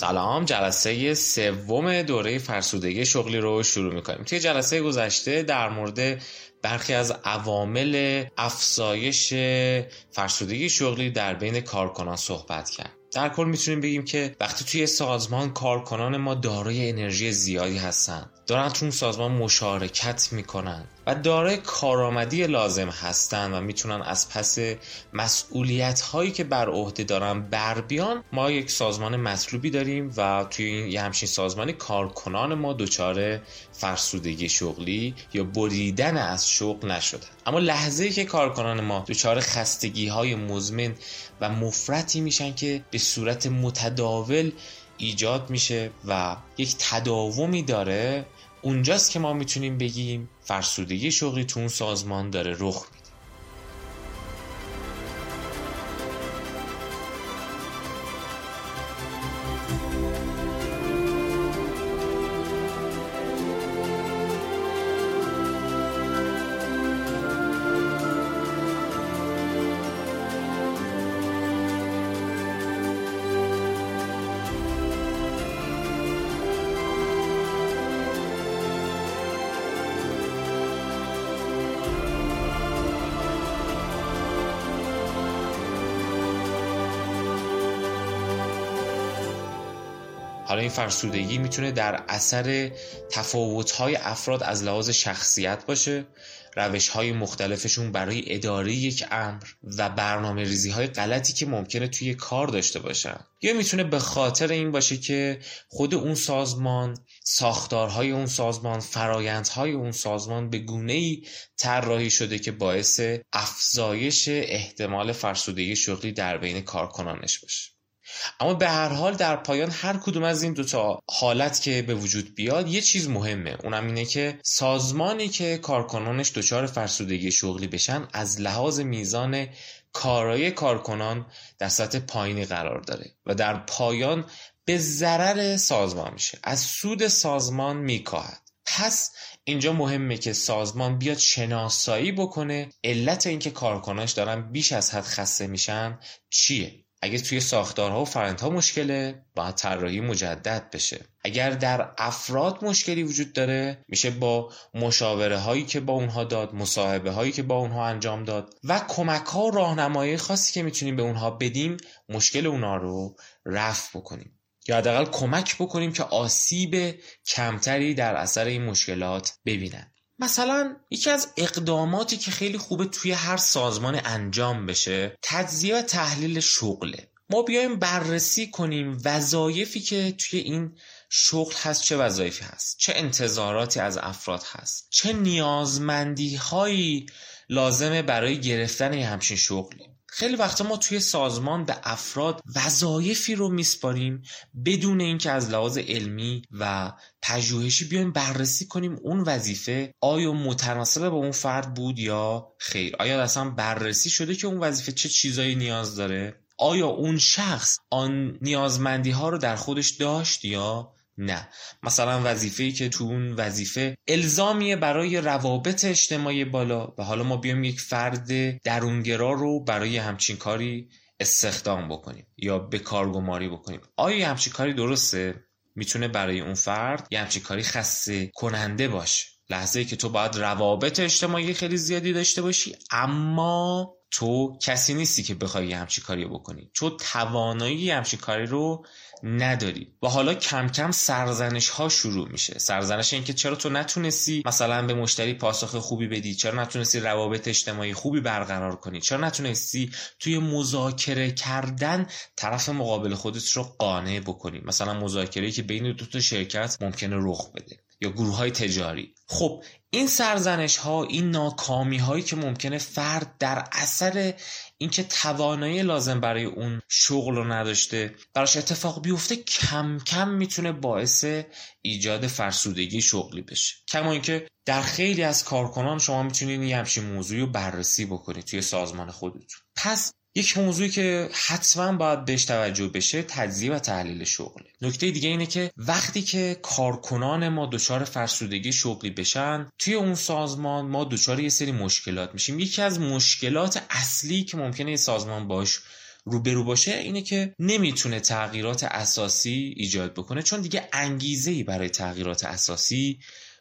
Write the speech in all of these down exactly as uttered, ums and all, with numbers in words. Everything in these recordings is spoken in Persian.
سلام، جلسه سوم دوره فرسودگی شغلی رو شروع میکنیم. توی جلسه گذشته در مورد برخی از عوامل افزایش فرسودگی شغلی در بین کارکنان صحبت کرد. در کل میتونیم بگیم که وقتی توی سازمان کارکنان ما دارای انرژی زیادی هستند، دارن توی سازمان مشارکت میکنن و دارای کارآمدی لازم هستن و میتونن از پس مسئولیت هایی که بر عهده دارن بر بیان، ما یک سازمان مطلوبی داریم و توی این همچین سازمانی کارکنان ما دچار فرسودگی شغلی یا بریدن از شغل نشدن. اما لحظه‌ای که کارکنان ما دچار خستگی های مزمن و مفرطی میشن که به صورت متداول ایجاد میشه و یک تداومی داره، اونجاست که ما میتونیم بگیم فرسودگی شغلی تو اون سازمان داره رخ میده. حالا این فرسودگی میتونه در اثر تفاوت‌های افراد از لحاظ شخصیت باشه، روش‌های مختلفشون برای اداره یک امر و برنامه‌ریزی‌های غلطی که ممکنه توی کار داشته باشن، یا میتونه به خاطر این باشه که خود اون سازمان، ساختارهای اون سازمان، فرایندهای اون سازمان به گونه‌ای طراحی شده که باعث افزایش احتمال فرسودگی شغلی در بین کارکنانش باشه. اما به هر حال در پایان هر کدوم از این دوتا حالت که به وجود بیاد، یه چیز مهمه، اونم اینه که سازمانی که کارکنانش دچار فرسودگی شغلی بشن از لحاظ میزان کارایی کارکنان در سطح پایینی قرار داره و در پایان به ضرر سازمان میشه، از سود سازمان میکاهد. پس اینجا مهمه که سازمان بیاد شناسایی بکنه علت اینکه کارکنانش دارن بیش از حد خسته میشن چیه. اگر توی ساختارها و فرآیندها مشکله، باید طراحی مجدد بشه. اگر در افراد مشکلی وجود داره، میشه با مشاوره هایی که با اونها داد، مصاحبه هایی که با اونها انجام داد و کمک ها و راهنمایی خاصی که میتونیم به اونها بدیم، مشکل اونها رو رفع بکنیم یا حداقل کمک بکنیم که آسیب کمتری در اثر این مشکلات ببینن. مثلا یکی از اقداماتی که خیلی خوبه توی هر سازمان انجام بشه، تجزیه و تحلیل شغله. ما بیایم بررسی کنیم وظایفی که توی این شغل هست، چه وظایفی هست، چه انتظاراتی از افراد هست، چه نیازمندی هایی لازمه برای گرفتن یه همچین شغلی. خیلی وقتا ما توی سازمان به افراد وظایفی رو میسپاریم بدون اینکه از لحاظ علمی و پژوهشی بیایم بررسی کنیم اون وظیفه آیا متناسب با اون فرد بود یا خیر، آیا اصلا بررسی شده که اون وظیفه چه چیزایی نیاز داره، آیا اون شخص آن نیازمندی ها رو در خودش داشت یا نه. مثلا وظیفه‌ای که تو اون وظیفه الزامیه برای روابط اجتماعی بالا و حالا ما بیایم یک فرد درونگرا رو برای همچین کاری استخدام بکنیم یا به کارگماری بکنیم، آیا همچین کاری درسته؟ میتونه برای اون فرد یه همچین کاری خسته کننده باشه. لحظه‌ای که تو باید روابط اجتماعی خیلی زیادی داشته باشی، اما تو کسی نیستی که بخوای یه همچین کاری بکنی، تو توانایی یه همچین کاری رو نداری. و حالا کم کم سرزنش ها شروع میشه، سرزنش این که چرا تو نتونستی مثلا به مشتری پاسخ خوبی بدی، چرا نتونستی روابط اجتماعی خوبی برقرار کنی، چرا نتونستی توی مذاکره کردن طرف مقابل خودت رو قانع بکنی، مثلا مذاکره‌ای که بین دو تا شرکت ممکنه رخ بده یا گروه‌های تجاری. خب این سرزنش ها، این ناکامی هایی که ممکنه فرد در اثر اینکه توانایی لازم برای اون شغل رو نداشته براش اتفاق بیفته، کم کم میتونه باعث ایجاد فرسودگی شغلی بشه. کما اینکه در خیلی از کارکنان شما میتونید یه همچین موضوعی رو بررسی بکنید توی سازمان خودتون. پس یک موضوعی که حتما باید بهش توجه بشه، تجزیه و تحلیل شغله. نکته دیگه اینه که وقتی که کارکنان ما دچار فرسودگی شغلی بشن، توی اون سازمان ما دچار یه سری مشکلات میشیم. یکی از مشکلات اصلی که ممکنه یه سازمان باش روبرو باشه اینه که نمیتونه تغییرات اساسی ایجاد بکنه، چون دیگه انگیزه‌ای برای تغییرات اساسی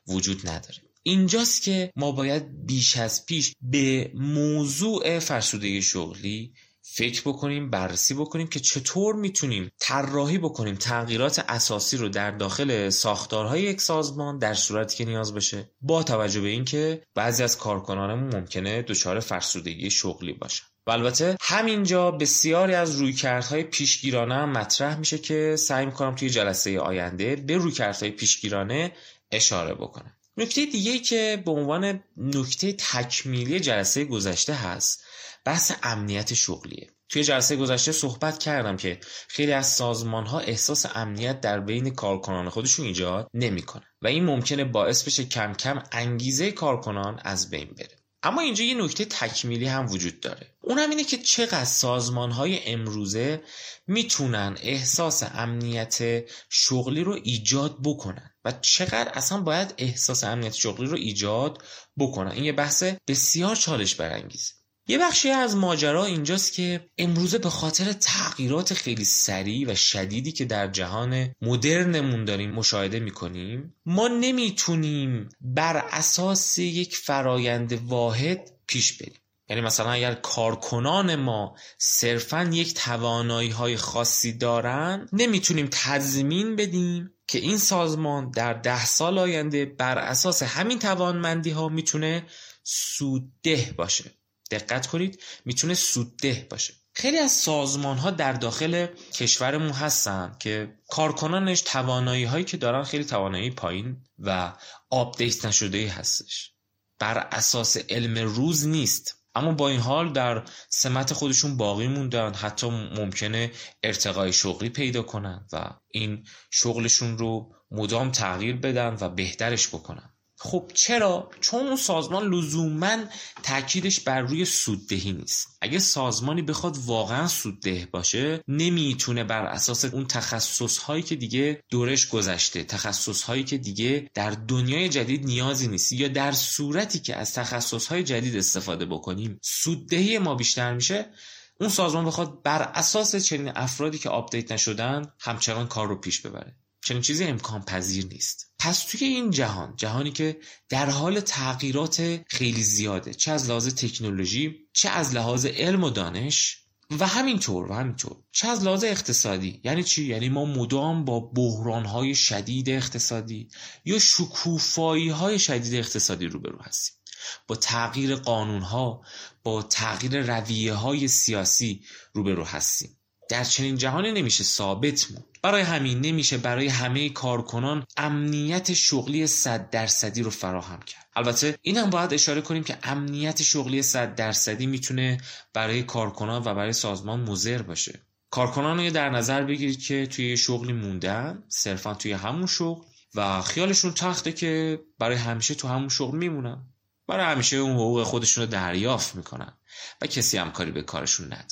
وجود نداره. اینجاست که ما باید بیش از پیش به موضوع فرسودگی شغلی فکر بکنیم، بررسی بکنیم که چطور میتونیم طراحی بکنیم تغییرات اساسی رو در داخل ساختارهای یک سازمان در صورتی که نیاز بشه، با توجه به اینکه بعضی از کارکنانمون ممکنه دچار فرسودگی شغلی باشن. و البته همینجا بسیاری از رویکردهای پیشگیرانه هم مطرح میشه که سعی میکنم توی جلسه آینده به رویکردهای پیشگیرانه اشاره بکنم. نکته دیگه‌ای که به عنوان نکته تکمیلی جلسه گذشته هست، بحث امنیت شغلیه. توی جلسه گذشته صحبت کردم که خیلی از سازمان‌ها احساس امنیت در بین کارکنان خودشون ایجاد نمی‌کنن و این ممکنه باعث بشه کم کم انگیزه کارکنان از بین بره. اما اینجا یه نکته تکمیلی هم وجود داره. اونم اینه که چقدر سازمان‌های امروزه میتونن احساس امنیت شغلی رو ایجاد بکنن و چقدر اصلا باید احساس امنیت شغلی رو ایجاد بکنن. این یه بحث بسیار چالش برانگیزه. یه بخشی از ماجرا اینجاست که امروزه به خاطر تغییرات خیلی سریع و شدیدی که در جهان مدرنمون داریم مشاهده می‌کنیم، ما نمیتونیم بر اساس یک فرایند واحد پیش بریم. یعنی مثلا اگر کارکنان ما صرفاً یک توانایی‌های خاصی دارن، نمیتونیم تضمین بدیم که این سازمان در ده سال آینده بر اساس همین توانمندی‌ها میتونه سودده باشه. دقت کنید، میتونه سودده باشه. خیلی از سازمان‌ها در داخل کشورمون هستن که کارکنانش توانایی‌هایی که دارن خیلی توانایی پایین و آپدیت نشده‌ای هستش، بر اساس علم روز نیست، اما با این حال در سمت خودشون باقی موندن، حتی ممکنه ارتقای شغلی پیدا کنن و این شغلشون رو مدام تغییر بدن و بهترش بکنن. خب چرا؟ چون اون سازمان لزوماً تأکیدش بر روی سوددهی نیست. اگه سازمانی بخواد واقعاً سودده باشه، نمیتونه بر اساس اون تخصصهایی که دیگه دورش گذشته، تخصصهایی که دیگه در دنیای جدید نیازی نیست، یا در صورتی که از تخصصهای جدید استفاده بکنیم سوددهی ما بیشتر میشه، اون سازمان بخواد بر اساس چنین افرادی که آپدیت نشدن همچنان کار رو پیش ببره. چنین چیزی امکان پذیر نیست. پس توی این جهان، جهانی که در حال تغییرات خیلی زیاده، چه از لحاظ تکنولوژی، چه از لحاظ علم و دانش، و همینطور و همینطور چه از لحاظ اقتصادی. یعنی چی؟ یعنی ما مدام با بحران‌های شدید اقتصادی یا شکوفایی‌های شدید اقتصادی روبرو هستیم. با تغییر قانون‌ها، با تغییر رویه‌های سیاسی روبرو هستیم. در چنین جهانی نمیشه ثابت موند. برای همین نمیشه برای همه کارکنان امنیت شغلی صد درصدی رو فراهم کرد. البته اینم باید اشاره کنیم که امنیت شغلی صد درصدی میتونه برای کارکنان و برای سازمان مضر باشه. کارکنان رو در نظر بگیرید که توی شغلی موندن، صرفا توی همون شغل، و خیالشون تخته که برای همیشه تو همون شغل میمونن، برای همیشه اون حقوق خودشون رو دریافت میکنن و کسی هم کاری به کارشون نداره.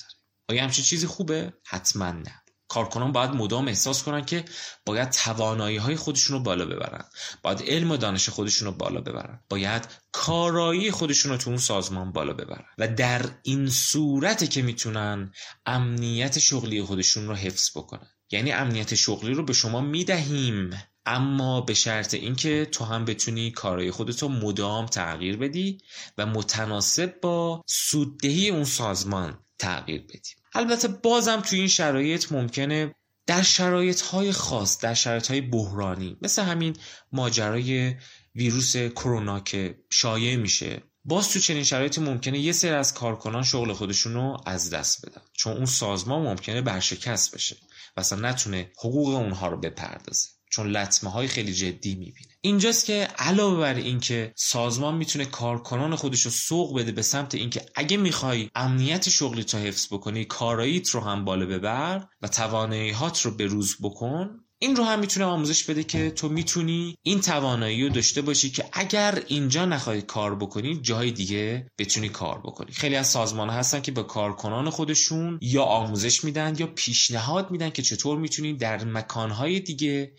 آیا همچین چیزی خوبه؟ حتما نه. کارکنان باید مدام احساس کنن که باید توانایی‌های خودشون رو بالا ببرن، باید علم و دانش خودشون رو بالا ببرن، باید کارایی خودشون رو تو اون سازمان بالا ببرن و در این صورته که میتونن امنیت شغلی خودشون رو حفظ بکنن. یعنی امنیت شغلی رو به شما میدهیم، اما به شرط اینکه تو هم بتونی کارای خودت رو مدام تغییر بدی و متناسب با سوددهی اون سازمان تغییر بدی. البته بازم توی این شرایط ممکنه در شرایط‌های خاص، در شرایط‌های بحرانی، مثل همین ماجرای ویروس کرونا که شایع میشه، باز تو چنین شرایطی ممکنه یه سری از کارکنان شغل خودشون رو از دست بدن، چون اون سازمان ممکنه برشکست بشه و اصلا نتونه حقوق اونها رو بپردازه، چون لطمه‌های خیلی جدی می‌بینه. اینجاست که علاوه بر اینکه سازمان میتونه کارکنان خودش رو سوق بده به سمت اینکه اگه می‌خوای امنیت شغلی تو حفظ بکنی، کاراییت رو هم بالا ببر و توانایی‌هات رو بروز بکن، این رو هم میتونه آموزش بده که تو میتونی این توانایی رو داشته باشی که اگر اینجا نخوای کار بکنی، جای دیگه بتونی کار بکنی. خیلی از سازمان‌ها هستن که به کارکنان خودشون یا آموزش میدن یا پیشنهاد میدن که چطور میتونی در مکان‌های دیگه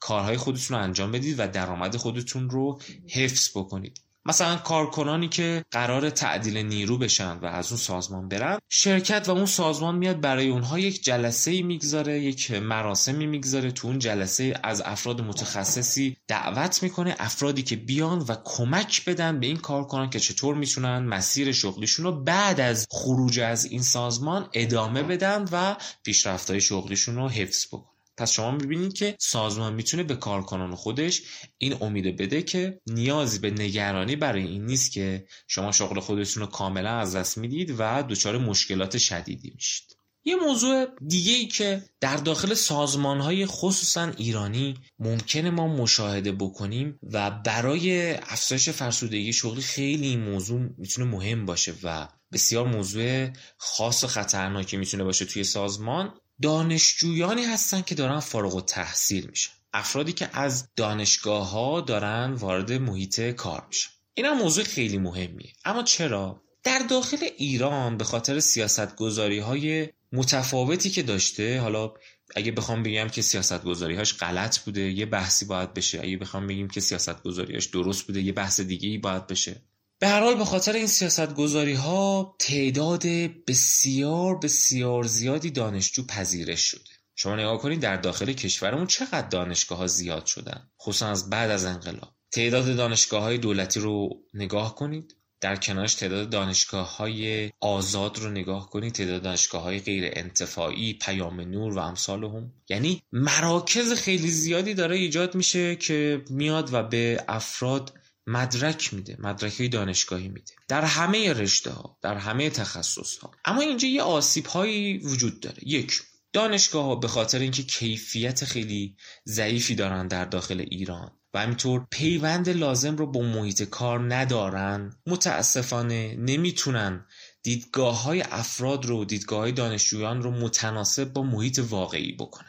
کارهای خودتون رو انجام بدید و درآمد خودتون رو حفظ بکنید. مثلا کارکنانی که قرار تعدیل نیرو بشن و از اون سازمان برن، شرکت و اون سازمان میاد برای اونها یک جلسه‌ای میگذاره، یک مراسمی میگذاره. تو اون جلسه از افراد متخصصی دعوت میکنه، افرادی که بیان و کمک بدن به این کارکنان که چطور میتونن مسیر شغلیشون رو بعد از خروج از این سازمان ادامه بدن و پیشرفت‌های شغلیشون رو حفظ بکنن. پس شما میبینید که سازمان میتونه به کارکنان خودش این امید بده که نیازی به نگرانی برای این نیست که شما شغل خودتون رو کاملا از دست میدید و دچار مشکلات شدیدی میشید. یه موضوع دیگه‌ای که در داخل سازمان‌های خصوصاً ایرانی ممکنه ما مشاهده بکنیم و برای افزایش فرسودگی شغلی خیلی این موضوع میتونه مهم باشه و بسیار موضوع خاص و خطرناکی میتونه باشه توی سازمان، دانشجویانی هستن که دارن فارغ التحصیل میشن، افرادی که از دانشگاه‌ها دارن وارد محیط کار میشن. این هم موضوع خیلی مهمیه. اما چرا در داخل ایران به خاطر سیاست‌گذاری‌های متفاوتی که داشته، حالا اگه بخوام بگم که سیاست‌گذاری‌هاش غلط بوده یه بحثی باید بشه، اگه بخوام بگیم که سیاست‌گذاری‌هاش درست بوده یه بحث دیگه‌ای باید بشه. به هر حال به خاطر این سیاست‌گذاری‌ها تعداد بسیار بسیار زیادی دانشجو پذیرش شده. شما نگاه کنید در داخل کشورمون چقدر دانشگاه‌ها زیاد شدن، خصوصا از بعد از انقلاب. تعداد دانشگاه‌های دولتی رو نگاه کنید، در کنارش تعداد دانشگاه‌های آزاد رو نگاه کنید، تعداد دانشگاه‌های غیر انتفاعی، پیام نور و امثالهم. یعنی مراکز خیلی زیادی داره ایجاد میشه که میاد و به افراد مدرک میده، مدرک‌های دانشگاهی میده، در همه رشته‌ها، در همه تخصص‌ها. اما اینجا یه آسیب‌هایی وجود داره. یک، دانشگاه‌ها به خاطر اینکه کیفیت خیلی ضعیفی دارن در داخل ایران و همینطور پیوند لازم رو با محیط کار ندارن، متاسفانه نمیتونن دیدگاه‌های افراد رو، دیدگاه‌های دانشجویان رو متناسب با محیط واقعی بکنن،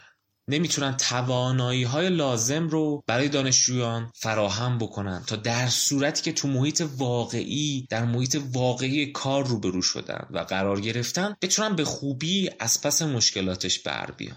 نمیتونن توانایی‌های لازم رو برای دانشجویان فراهم بکنن تا در صورتی که تو محیط واقعی، در محیط واقعی کار روبرو شدن و قرار گرفتن، بتونن به خوبی از پس مشکلاتش بر بیان.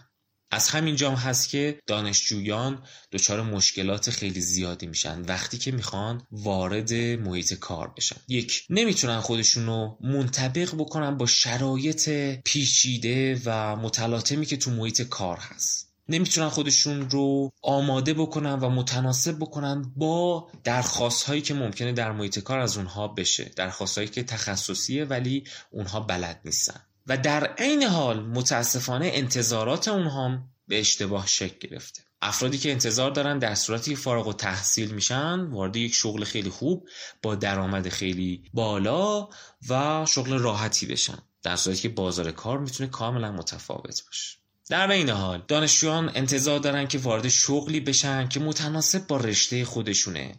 از همین جام هست که دانشجویان دچار مشکلات خیلی زیادی میشن وقتی که میخوان وارد محیط کار بشن. یک، نمیتونن خودشونو منطبق بکنن با شرایط پیچیده و متلاطمی که تو محیط کار هست، نمیتونن خودشون رو آماده بکنن و متناسب بکنن با درخواست‌هایی که ممکنه در محیط کار از اونها بشه، درخواست‌هایی که تخصصیه ولی اونها بلد نیستن و در عین حال متاسفانه انتظارات اونها به اشتباه شکل گرفته. افرادی که انتظار دارن در صورتی که فارغ التحصیل میشن وارد یک شغل خیلی خوب با درآمد خیلی بالا و شغل راحتی بشن، در صورتی که بازار کار میتونه کاملا متفاوت باشه. در این حال دانشجویان انتظار دارن که وارد شغلی بشن که متناسب با رشته خودشونه،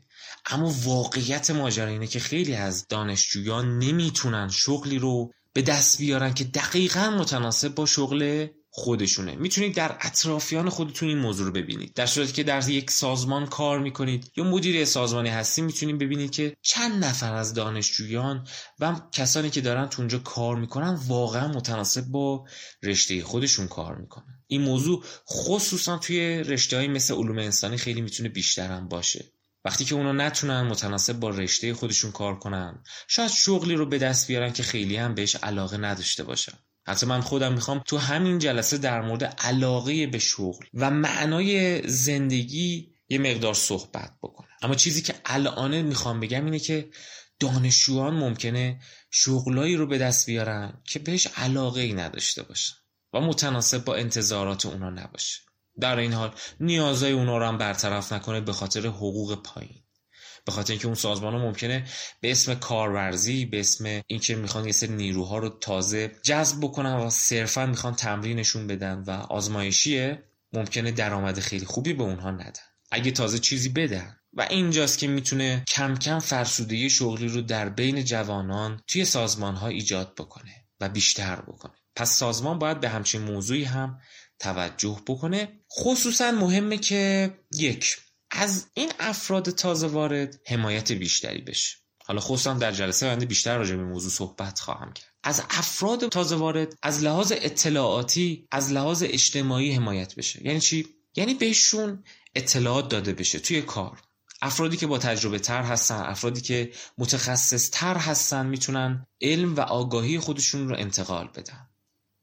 اما واقعیت ماجرا اینه که خیلی از دانشجویان نمیتونن شغلی رو به دست بیارن که دقیقاً متناسب با شغل خودشونه. میتونید در اطرافیان خودتون این موضوع رو ببینید. در صورتی که در یک سازمان کار میکنید یا مدیر سازمانی هستی، میتونید ببینید که چند نفر از دانشجویان و کسانی که دارن تو اونجا کار میکنن واقعا متناسب با رشته خودشون کار میکنن. این موضوع خصوصا توی رشته‌های مثل علوم انسانی خیلی میتونه بیشتر هم باشه. وقتی که اونا نتونن متناسب با رشته خودشون کار کنن، شاید شغلی رو به دست بیارن که خیلی هم بهش علاقه نداشته باشن. حتی من خودم میخوام تو همین جلسه در مورد علاقه به شغل و معنای زندگی یه مقدار صحبت بکنم. اما چیزی که الان میخوام بگم اینه که دانشجویان ممکنه شغلایی رو به دست بیارن که بهش علاقه‌ای نداشته باشن و متناسب با انتظارات اونا نباشه. در این حال نیازهای اونا رو هم برطرف نکنه به خاطر حقوق پایین، به خاطر اینکه اون سازمان ها ممکنه به اسم کارورزی، به اسم اینکه میخوان یه سری نیروها رو تازه جذب بکنن و صرفا میخوان تمرینشون بدن و آزمایشیه، ممکنه درآمد خیلی خوبی به اونها ندن اگه تازه چیزی بدن. و اینجاست که میتونه کم کم فرسودگی شغلی رو در بین جوانان توی سازمان ها ایجاد بکنه و بیشتر بکنه. پس سازمان باید به همچین موضوعی هم توجه بکنه. خصوصا مهمه که یک، از این افراد تازه وارد حمایت بیشتری بشه. حالا خصوصا در جلسه آینده بیشتر راجع به موضوع صحبت خواهم کرد. از افراد تازه وارد از لحاظ اطلاعاتی، از لحاظ اجتماعی حمایت بشه. یعنی چی؟ یعنی بهشون اطلاعات داده بشه توی کار. افرادی که با تجربه تر هستن، افرادی که متخصص تر هستن میتونن علم و آگاهی خودشون رو انتقال بدن،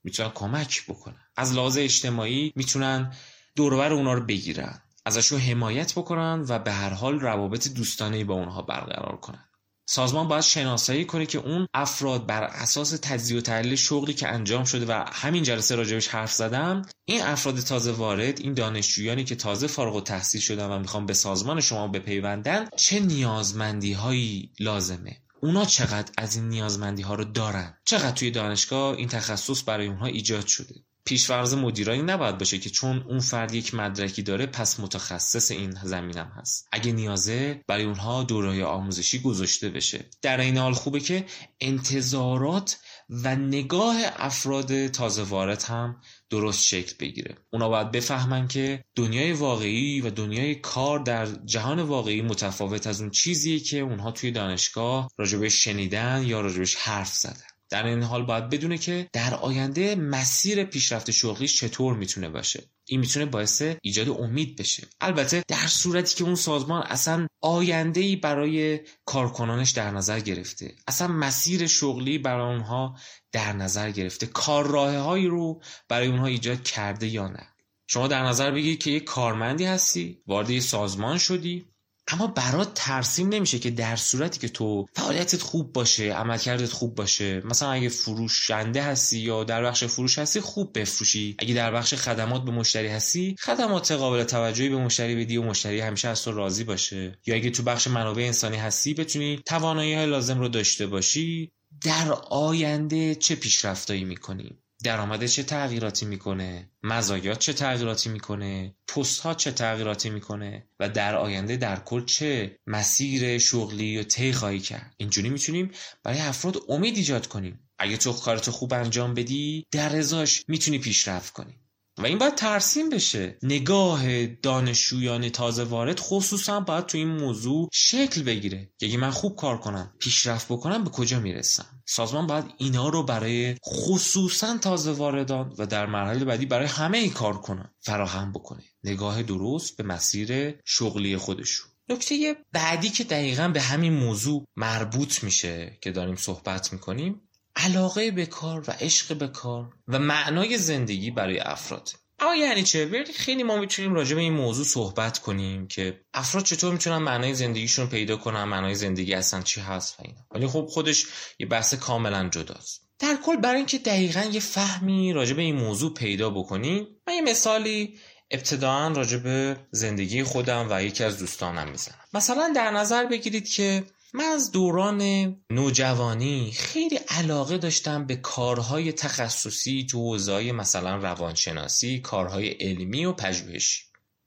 میتونن کمک بکنن، از لحاظ اجتماعی میتونن دور و بر اونا رو بگیرن، ازشون حمایت بکنن و به هر حال روابط دوستانه‌ای با اونها برقرار کنن. سازمان باید شناسایی کنه که اون افراد بر اساس تجزیه و تحلیل شغلی که انجام شده و همین جلسه راجبش حرف زدم، این افراد تازه وارد، این دانشجویانی که تازه فارغ التحصیل شدن و میخوان به سازمان شما بپیوندن، چه نیازمندی‌هایی لازمه، اونا چقدر از این نیازمندی‌ها رو دارن، چقدر توی دانشگاه این تخصص برای اونها ایجاد شده. پیش‌فرض مدیرانی نباید باشه که چون اون فرد یک مدرکی داره پس متخصص این زمینم هست. اگه نیازه برای اونها دوره‌های آموزشی گذاشته بشه. در این حال خوبه که انتظارات و نگاه افراد تازه وارد هم درست شکل بگیره. اونا باید بفهمن که دنیای واقعی و دنیای کار در جهان واقعی متفاوت از اون چیزیه که اونها توی دانشگاه راجبش شنیدن یا راجبش حرف زدن. در این حال باید بدونه که در آینده مسیر پیشرفت شغلی چطور میتونه باشه. این میتونه باعث ایجاد امید بشه، البته در صورتی که اون سازمان اصلا آینده‌ای برای کارکنانش در نظر گرفته، اصلا مسیر شغلی برای اونها در نظر گرفته، کارراه‌هایی رو برای اونها ایجاد کرده یا نه. شما در نظر بگیرید که یک کارمندی هستی، وارد یک سازمان شدی، اما برات ترسیم نمیشه که در صورتی که تو فعالیتت خوب باشه، عملکردت خوب باشه، مثلا اگه فروشنده هستی یا در بخش فروش هستی خوب بفروشی، اگه در بخش خدمات به مشتری هستی خدمات قابل توجهی به مشتری بدی و مشتری همیشه از تو راضی باشه، یا اگه تو بخش منابع انسانی هستی بتونی توانایی‌های لازم رو داشته باشی. در آینده چه پیشرفتایی می‌کنی؟ درآمد چه تغییراتی میکنه؟ مزایا چه تغییراتی میکنه؟ پست ها چه تغییراتی میکنه؟ و در آینده در کل چه مسیر شغلی و طی خواهی کرد؟ اینجوری میتونیم برای افراد امید ایجاد کنیم. اگه تو کارتو خوب انجام بدی، در ازاش میتونی پیشرفت کنی. و این باید ترسیم بشه. نگاه دانشجویان تازه وارد خصوصا باید تو این موضوع شکل بگیره. یکی من خوب کار کنم، پیشرفت بکنم، به کجا میرسم؟ سازمان باید اینا رو برای خصوصا تازه واردان و در مرحله بعدی برای همه ای کار کنن فراهم بکنه. نگاه درست به مسیر شغلی خودشون. نکته بعدی که دقیقاً به همین موضوع مربوط میشه که داریم صحبت میکنیم، علاقه به کار و عشق به کار و معنای زندگی برای افراد. اما یعنی چه؟ ببینید خیلی ما میتونیم راجع به این موضوع صحبت کنیم که افراد چطور میتونن معنای زندگیشون پیدا کنن، معنای زندگی اصلا چی هست و اینا. ولی خب خودش یه بحث کاملا جداست. در کل برای اینکه دقیقاً یه فهمی راجع به این موضوع پیدا بکنیم، من یه مثالی ابتداعاً راجع به زندگی خودم و یکی از دوستانم میزنم. مثلا در نظر بگیرید که من از دوران نوجوانی خیلی علاقه داشتم به کارهای تخصصی تو حوزه‌های مثلا روانشناسی، کارهای علمی و پژوهشی.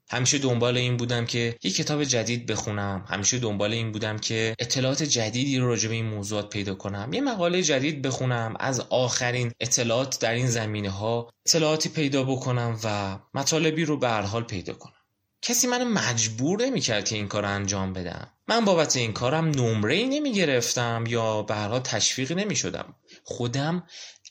همیشه دنبال این بودم که یک کتاب جدید بخونم، همیشه دنبال این بودم که اطلاعات جدیدی رو راجع به این موضوعات پیدا کنم، یه مقاله جدید بخونم، از آخرین اطلاعات در این زمینه‌ها اطلاعاتی پیدا بکنم و مطالبی رو به هر حال پیدا کنم. کسی منو مجبور نمی‌کرد که این کار انجام بدم. من بابت این کارم نمره‌ای نمی‌گرفتم یا به هر حال تشویق نمی‌شدم. خودم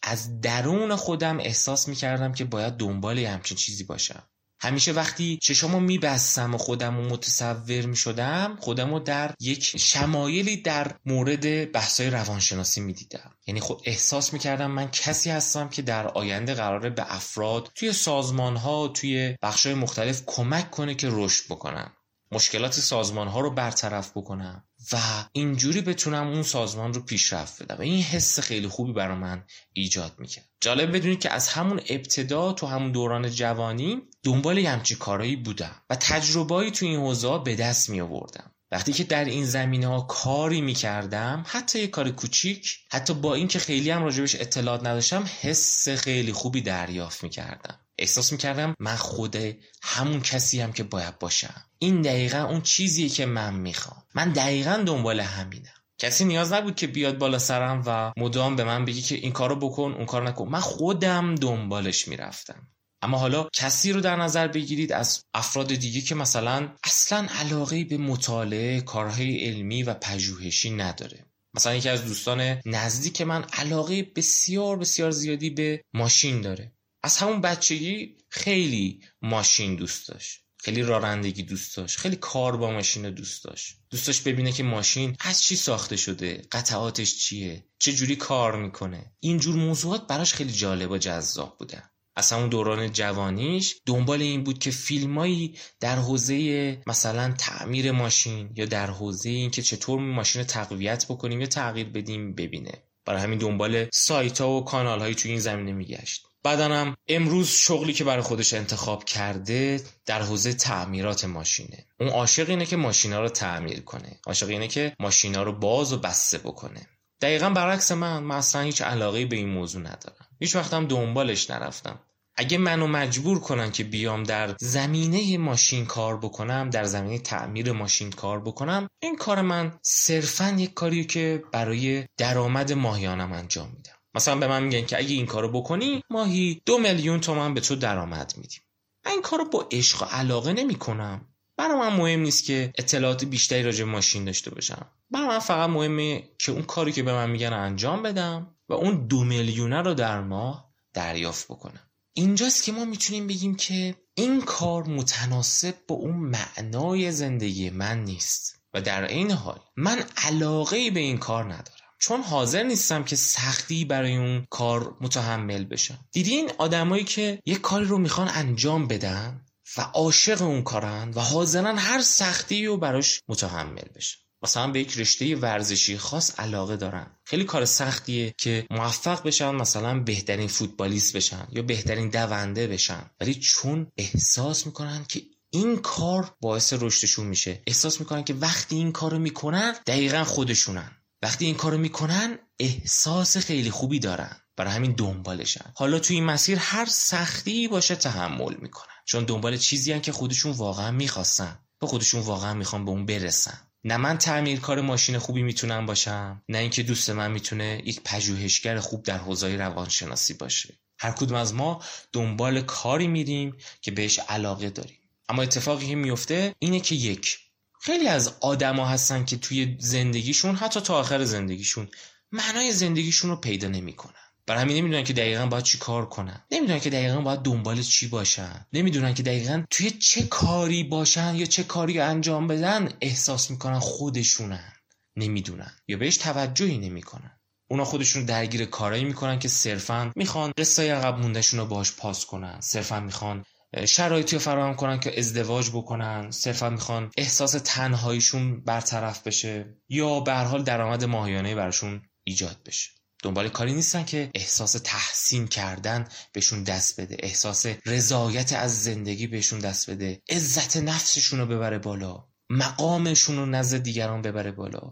از درون خودم احساس می‌کردم که باید دنبال همچین چیزی باشم. همیشه وقتی چشامو می‌بستم و خودم رو متصور می‌شدم، خودم رو در یک شمایلی در مورد بحث‌های روانشناسی می‌دیدم. یعنی خود احساس می‌کردم من کسی هستم که در آینده قراره به افراد توی سازمان‌ها، توی بخش‌های مختلف کمک کنه که رشد بکنن، مشکلات سازمان‌ها رو برطرف بکنم و اینجوری بتونم اون سازمان رو پیشرفت بدم. این حس خیلی خوبی برای من ایجاد میکنه. جالب بدونید که از همون ابتدا تو همون دوران جوانی دنبال همچین کارهایی بودم و تجربه‌ای تو این حوزه به دست می آوردم. وقتی که در این زمینه‌ها کاری می‌کردم، حتی یه کار کوچیک، حتی با اینکه خیلی هم راجبش اطلاعات نداشتم، حس خیلی خوبی دریافت می‌کردم. احساس می‌کردم من خود همون کسی هم که باید باشم. این دقیقاً اون چیزیه که من می‌خوام. من دقیقاً دنبال همینم. کسی نیاز نبود که بیاد بالا سرم و مدام به من بگی که این کارو بکن، اون کارو نکن. من خودم دنبالش می‌رفتم. اما حالا کسی رو در نظر بگیرید از افراد دیگه که مثلا اصلا علاقه به مطالعه کارهای علمی و پژوهشی نداره. مثلا یکی از دوستان نزدیک من علاقه بسیار بسیار زیادی به ماشین داره. از همون بچگی خیلی ماشین دوست داشت. خیلی رانندگی دوست داشت، خیلی کار با ماشین دوست داشت، دوست داشت ببینه که ماشین از چی ساخته شده، قطعاتش چیه، چه جوری کار میکنه. اینجور موضوعات براش خیلی جالب و جذاب بودن. از همون دوران جوانیش دنبال این بود که فیلمایی در حوزه مثلا تعمیر ماشین یا در حوزه این که چطور ماشین رو تقویت بکنیم یا تغییر بدیم ببینه. برای همین دنبال سایت‌ها و کانال‌هایی تو این زمینه میگشت. بعدن هم امروز شغلی که برای خودش انتخاب کرده در حوزه تعمیرات ماشینه. اون عاشق اینه که ماشینا رو تعمیر کنه، عاشق اینه که ماشینا رو باز و بسته بکنه. دقیقاً برعکس من، من اصلا هیچ علاقه‌ای به این موضوع ندارم. هیچ وقتم دنبالش نرفتم. اگه منو مجبور کنن که بیام در زمینه ماشین کار بکنم، در زمینه تعمیر ماشین کار بکنم، این کار من صرفاً یک کاریه که برای درآمد ماهیانم انجام میدم. مثلا به من میگن که اگه این کارو بکنی ماهی دو میلیون تومان به تو درآمد میدیم. من این کارو با عشق و علاقه نمی‌کنم. برای من مهم نیست که اطلاعات بیشتری راجع به ماشین داشته باشم. برای من فقط مهمه که اون کاری که به من میگن انجام بدم و اون دو میلیونه رو در ماه دریافت بکنم. اینجاست که ما میتونیم بگیم که این کار متناسب با اون معنای زندگی من نیست و در این حال من علاقه‌ای به این کار ندارم، چون حاضر نیستم که سختی برای اون کار متحمل بشم. دیدین آدمایی که یک کاری رو میخوان انجام بدن و عاشق اون کارن و حاضرن هر سختی رو براش متحمل بشن. مثلا به یک رشته ورزشی خاص علاقه دارن، خیلی کار سختیه که موفق بشن، مثلا بهترین فوتبالیست بشن یا بهترین دونده بشن، ولی چون احساس میکنن که این کار باعث رشدشون میشه، احساس میکنن که وقتی این کارو میکنن دقیقاً خودشونن، وقتی این کارو میکنن احساس خیلی خوبی دارن، برای همین دنبالشن. حالا توی این مسیر هر سختی باشه تحمل میکنن، چون دنبال چیزی ان که خودشون واقعا میخواستن، به خودشون واقعا میخوان به اون برسن. نه من تعمیرکار ماشین خوبی میتونم باشم، نه اینکه دوست من میتونه یک پژوهشگر خوب در حوزه روانشناسی باشه. هر کدوم از ما دنبال کاری میریم که بهش علاقه داریم. اما اتفاقی که میفته اینه که یک، خیلی از آدما هستن که توی زندگیشون حتی تا آخر زندگیشون معنای زندگیشون رو پیدا نمیکنن. برای همین نمیدونن که دقیقاً باید چی کار کنن، نمیدونن که دقیقاً باید دنبال چی باشن، نمیدونن که دقیقاً توی چه کاری باشن یا چه کاری انجام بدن احساس میکنن خودشونن، نمیدونن یا بهش توجهی نمیکنن. اونا خودشون درگیر کارایی میکنن که صرفاً میخوان قصه‌ی عقب موندهشون رو باهاش پاس کنن، صرفاً میخوان شرایطی فراهم کنن که ازدواج بکنن، صرفاً میخوان احساس تنهاییشون برطرف بشه یا به هر حال درآمد ماهیانه براشون ایجاد بشه. دنبال کاری نیستن که احساس تحسین کردن بهشون دست بده، احساس رضایت از زندگی بهشون دست بده، عزت نفسشون رو ببره بالا، مقامشون رو نزد دیگران ببره بالا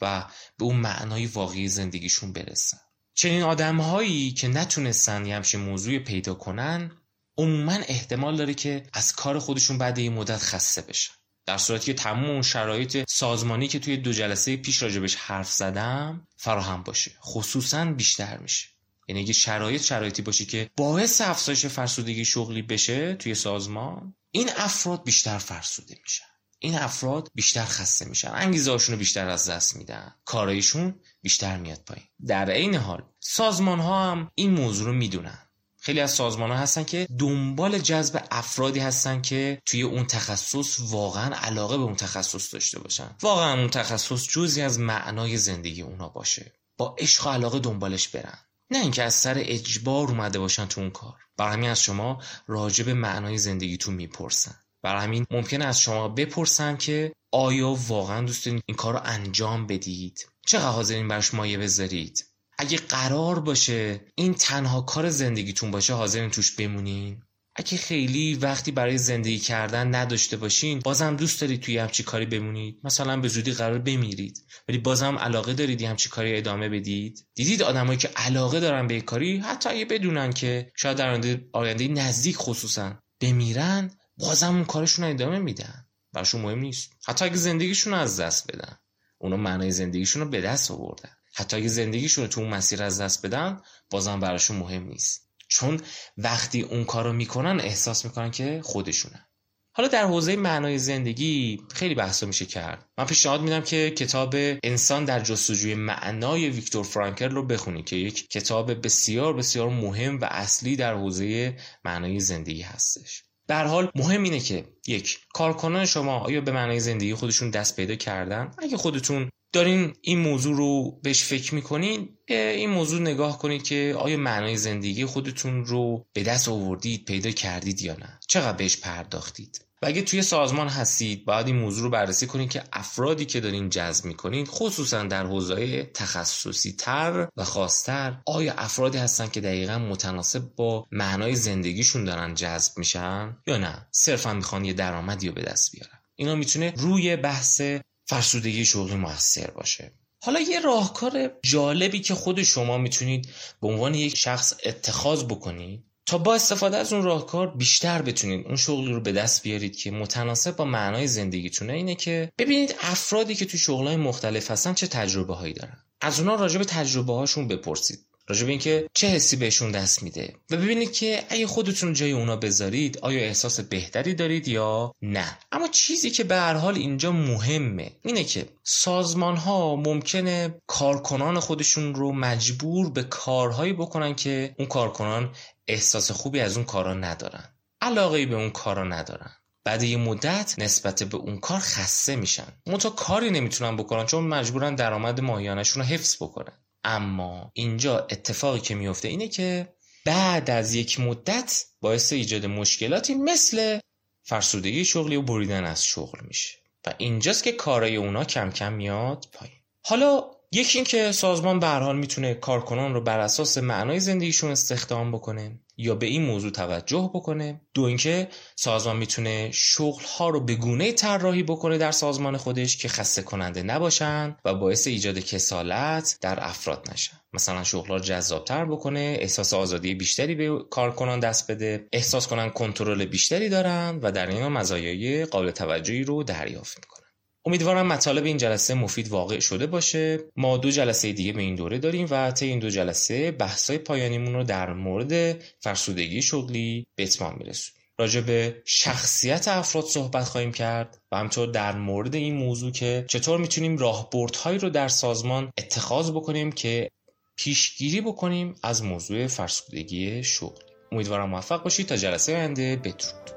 و به اون معنای واقعی زندگیشون برسن. چنین آدمهایی که نتونستن یه همچین موضوعی پیدا کنن عموما احتمال داره که از کار خودشون بعد یه مدت خسته بشن، در صورتی که تمام اون شرایط سازمانی که توی دو جلسه پیش راجبش حرف زدم فراهم باشه، خصوصاً بیشتر میشه. یعنی اگه شرایط شرایطی باشه که باعث افزایش فرسودگی شغلی بشه توی سازمان، این افراد بیشتر فرسوده میشن، این افراد بیشتر خسته میشن، انگیزه‌هاشون رو بیشتر از دست میدن، کارایشون بیشتر میاد پایین. در عین حال سازمان‌ها هم این موضوع رو میدونن. خیلی از سازمان‌ها هستن که دنبال جذب افرادی هستن که توی اون تخصص واقعاً علاقه به اون تخصص داشته باشن، واقعاً اون تخصص جزئی از معنای زندگی اونا باشه، با عشق و علاقه دنبالش برن، نه اینکه از سر اجبار اومده باشن تو اون کار. برای همین از شما راجع به معنای زندگیتون میپرسن، برای همین ممکنه از شما بپرسن که آیا واقعاً دوست دارین این کارو انجام بدید؟ چقدر حاضرین براش مایه بذارید؟ اگه قرار باشه این تنها کار زندگیتون باشه حاضرین توش بمونین؟ اگه خیلی وقتی برای زندگی کردن نداشته باشین بازم دوست دارید توی همچی کاری بمونید؟ مثلا به زودی قرار بمیرید ولی بازم علاقه دارید همچی کاری ادامه بدید؟ دیدید آدمایی که علاقه دارن به کاری حتی اگه بدونن که شاید در آینده نزدیک خصوصا بمیرن، بازم اون کارشون ادامه میدن، براشون مهم نیست، حتی اگه زندگیشون از دست بدن. اونا معنای زندگیشون رو به دست آوردن، حتی اگه زندگیشون رو تو اون مسیر از دست بدن بازم براشون مهم نیست، چون وقتی اون کارو میکنن احساس میکنن که خودشونن. حالا در حوزه معنای زندگی خیلی بحثا میشه کرد. من پیشنهاد میدم که کتاب انسان در جستجوی معنای ویکتور فرانکل رو بخونید که یک کتاب بسیار بسیار مهم و اصلی در حوزه معنای زندگی هستش. به هر حال مهم اینه که یک، کارکنان شما آیا به معنای زندگی خودشون دست پیدا کردن؟ اگه خودتون دارین این موضوع رو بهش فکر میکنین، این موضوع نگاه کنید که آیا معنای زندگی خودتون رو به دست آوردید، پیدا کردید یا نه، چقدر بهش پرداختید. و اگه توی سازمان هستید باید این موضوع رو بررسی کنید که افرادی که دارین جذب میکنید، خصوصا در حوزه‌های تخصصی تر و خاص‌تر، آیا افرادی هستن که دقیقاً متناسب با معنای زندگیشون دارن جذب میشن یا نه صرفاً میخوان یه درآمدی رو به دست بیارن. اینا میتونه روی بحث فرسودگی شغلی موثر باشه. حالا یه راهکار جالبی که خود شما میتونید به عنوان یک شخص اتخاذ بکنید تا با استفاده از اون راهکار بیشتر بتونید اون شغلی رو به دست بیارید که متناسب با معنای زندگیتونه، اینه که ببینید افرادی که تو شغل‌های مختلف هستن چه تجربه‌هایی دارن. از اونها راجع به تجربه‌هاشون بپرسید، راجع به اینکه چه حسی بهشون دست میده، و ببینید که اگه خودتون جای اونا بذارید آیا احساس بهتری دارید یا نه. اما چیزی که به هر حال اینجا مهمه اینه که سازمان‌ها ممکنه کارکنان خودشون رو مجبور به کارهایی بکنن که اون کارکنان احساس خوبی از اون کارا ندارن، علاقه‌ای به اون کارا ندارن، بعد یه مدت نسبت به اون کار خسته میشن، منتها کاری نمیتونن بکنن چون مجبورن درآمد ماهیانه‌شون رو حفظ بکنن. اما اینجا اتفاقی که میفته اینه که بعد از یک مدت باعث ایجاد مشکلاتی مثل فرسودگی شغلی و بریدن از شغل میشه و اینجاست که کارای اونا کم کم میاد پایین. حالا یکی این که سازمان به هر حال میتونه کارکنان رو بر اساس معنای زندگیشون استخدام بکنه یا به این موضوع توجه بکنه. دو اینکه سازمان میتونه شغل‌ها رو به گونه‌ای طراحی بکنه در سازمان خودش که خسته کننده نباشن و باعث ایجاد کسالت در افراد نشن. مثلا شغل‌ها رو جذاب‌تر بکنه، احساس آزادی بیشتری به کارکنان دست بده، احساس کنن کنترل بیشتری دارن و در اینا مزایای قابل توجهی رو دریافت میکنن. امیدوارم مطالب این جلسه مفید واقع شده باشه. ما دو جلسه دیگه به این دوره داریم و طی این دو جلسه بحث‌های پایانیمون رو در مورد فرسودگی شغلی به اتمام می‌رسونیم. راجع به شخصیت افراد صحبت خواهیم کرد و همطور در مورد این موضوع که چطور میتونیم راهبردهایی رو در سازمان اتخاذ بکنیم که پیشگیری بکنیم از موضوع فرسودگی شغلی. امیدوارم موفق باشید. تا جلسه آینده، بدرود.